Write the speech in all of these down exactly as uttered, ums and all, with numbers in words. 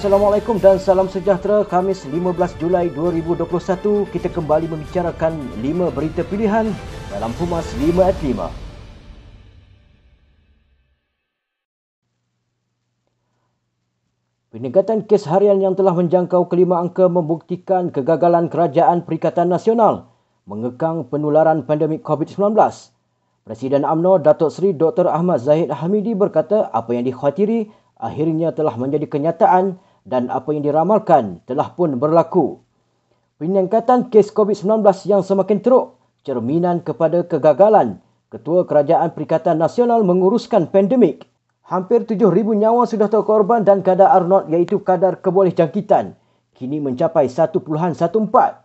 Assalamualaikum dan salam sejahtera. Khamis lima belas Julai dua ribu dua puluh satu, kita kembali membicarakan lima berita pilihan dalam Pumas lima at lima. Peningkatan kes harian yang telah menjangkau kelima angka membuktikan kegagalan Kerajaan Perikatan Nasional mengekang penularan pandemik COVID sembilan belas. Presiden U M N O Datuk Seri Doktor Ahmad Zahid Hamidi berkata apa yang dikhawatiri akhirnya telah menjadi kenyataan dan apa yang diramalkan telah pun berlaku. Peningkatan kes COVID sembilan belas yang semakin teruk cerminan kepada kegagalan Ketua Kerajaan Perikatan Nasional menguruskan pandemik. Hampir tujuh ribu nyawa sudah terkorban dan kadar R zero iaitu kadar kebolehjangkitan kini mencapai satu perpuluhan satu empat.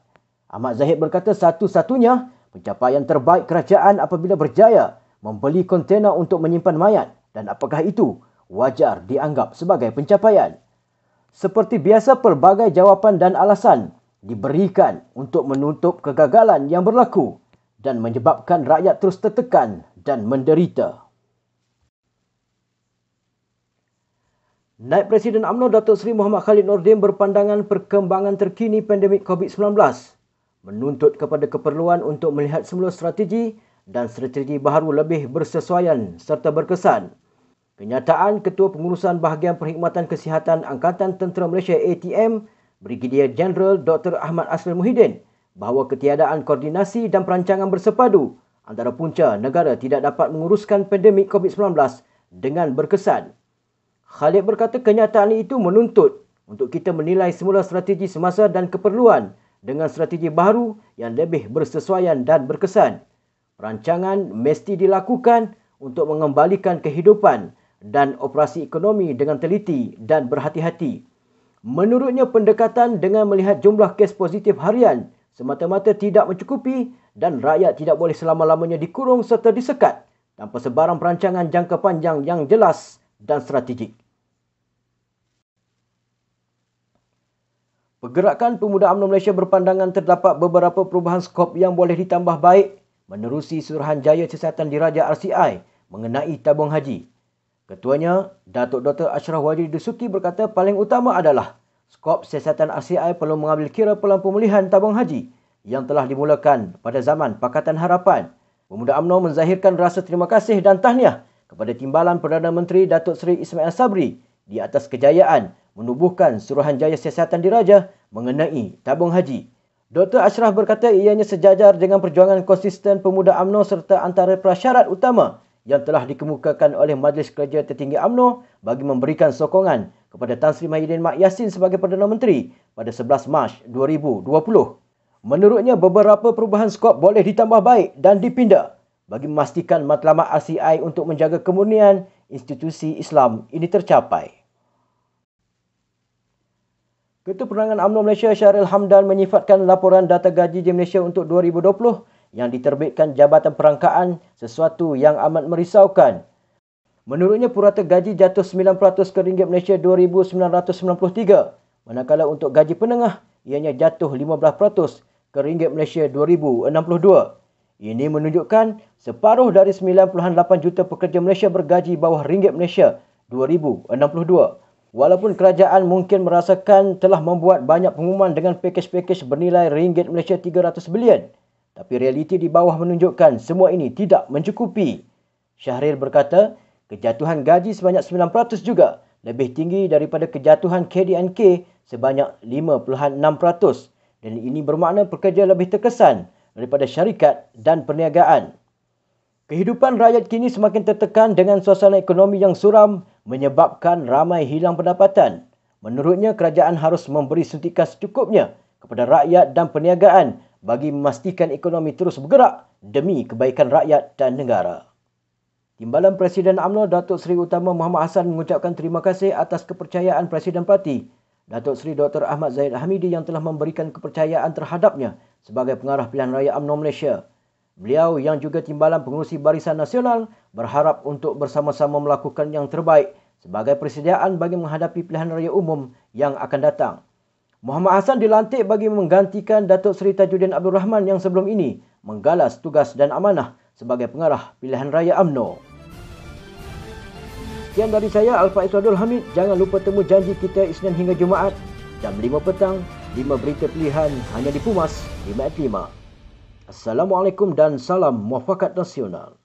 Ahmad Zahid berkata satu-satunya pencapaian terbaik kerajaan apabila berjaya membeli kontainer untuk menyimpan mayat, dan apakah itu wajar dianggap sebagai pencapaian. Seperti biasa, pelbagai jawapan dan alasan diberikan untuk menutup kegagalan yang berlaku dan menyebabkan rakyat terus tertekan dan menderita. Naib Presiden U M N O Datuk Seri Muhammad Khalid Nordim berpandangan perkembangan terkini pandemik COVID sembilan belas menuntut kepada keperluan untuk melihat semula strategi dan strategi baharu lebih bersesuaian serta berkesan. Kenyataan Ketua Pengurusan Bahagian Perkhidmatan Kesihatan Angkatan Tentera Malaysia A T M, Brigadier Jeneral Doktor Ahmad Asril Muhyiddin bahawa ketiadaan koordinasi dan perancangan bersepadu antara punca negara tidak dapat menguruskan pandemik COVID sembilan belas dengan berkesan. Khalid berkata kenyataan itu menuntut untuk kita menilai semula strategi semasa dan keperluan dengan strategi baharu yang lebih bersesuaian dan berkesan. Perancangan mesti dilakukan untuk mengembalikan kehidupan dan operasi ekonomi dengan teliti dan berhati-hati. Menurutnya, pendekatan dengan melihat jumlah kes positif harian semata-mata tidak mencukupi dan rakyat tidak boleh selama-lamanya dikurung serta disekat tanpa sebarang perancangan jangka panjang yang jelas dan strategik. Pergerakan Pemuda U M N O Malaysia berpandangan terdapat beberapa perubahan skop yang boleh ditambah baik menerusi Suruhanjaya Siasatan Diraja R C I mengenai tabung haji. Ketuanya, Datuk Doktor Ashraf Wajdi Suski berkata paling utama adalah skop siasatan R C I perlu mengambil kira pelan pemulihan tabung haji yang telah dimulakan pada zaman Pakatan Harapan. Pemuda U M N O menzahirkan rasa terima kasih dan tahniah kepada Timbalan Perdana Menteri Datuk Seri Ismail Sabri di atas kejayaan menubuhkan Suruhanjaya Siasatan Diraja mengenai tabung haji. Doktor Ashraf berkata ianya sejajar dengan perjuangan konsisten Pemuda U M N O serta antara prasyarat utama yang telah dikemukakan oleh Majlis Kerja Tertinggi U M N O bagi memberikan sokongan kepada Tan Sri Mahyidin Mak Yassin sebagai Perdana Menteri pada sebelas Mac dua ribu dua puluh. Menurutnya, beberapa perubahan skop boleh ditambah baik dan dipindah bagi memastikan matlamat R C I untuk menjaga kemurnian institusi Islam ini tercapai. Ketua Penerangan U M N O Malaysia Syaril Hamdan menyifatkan laporan data gaji di Malaysia untuk dua ribu dua puluh yang diterbitkan Jabatan Perangkaan sesuatu yang amat merisaukan. Menurutnya, purata gaji jatuh sembilan peratus ke ringgit Malaysia dua ribu sembilan ratus sembilan puluh tiga, manakala untuk gaji penengah ianya jatuh lima belas peratus ke ringgit Malaysia dua ribu enam puluh dua. Ini menunjukkan separuh dari sembilan perpuluhan lapan juta pekerja Malaysia bergaji bawah ringgit Malaysia dua ribu enam puluh dua. Walaupun kerajaan mungkin merasakan telah membuat banyak pengumuman dengan pakej-pakej bernilai ringgit Malaysia tiga ratus bilion, tapi realiti di bawah menunjukkan semua ini tidak mencukupi. Syahril berkata, kejatuhan gaji sebanyak sembilan peratus juga lebih tinggi daripada kejatuhan K D N K sebanyak lima perpuluhan enam peratus, dan ini bermakna pekerja lebih terkesan daripada syarikat dan perniagaan. Kehidupan rakyat kini semakin tertekan dengan suasana ekonomi yang suram menyebabkan ramai hilang pendapatan. Menurutnya, kerajaan harus memberi suntikan secukupnya kepada rakyat dan perniagaan bagi memastikan ekonomi terus bergerak demi kebaikan rakyat dan negara. Timbalan Presiden U M N O Datuk Seri Utama Muhammad Hassan mengucapkan terima kasih atas kepercayaan Presiden Parti Datuk Seri Doktor Ahmad Zahid Hamidi yang telah memberikan kepercayaan terhadapnya sebagai pengarah pilihan raya U M N O Malaysia. Beliau yang juga Timbalan Pengurusi Barisan Nasional berharap untuk bersama-sama melakukan yang terbaik sebagai persediaan bagi menghadapi pilihan raya umum yang akan datang. Muhammad Hassan dilantik bagi menggantikan Datuk Seri Tajudin Abdul Rahman yang sebelum ini menggalas tugas dan amanah sebagai pengarah pilihan raya U M N O. Sekian dari saya, Al-Faith Abdul Hamid. Jangan lupa temu janji kita Isnin hingga Jumaat jam lima petang, lima berita pilihan hanya di Pumas lima at lima. Assalamualaikum dan salam muafakat nasional.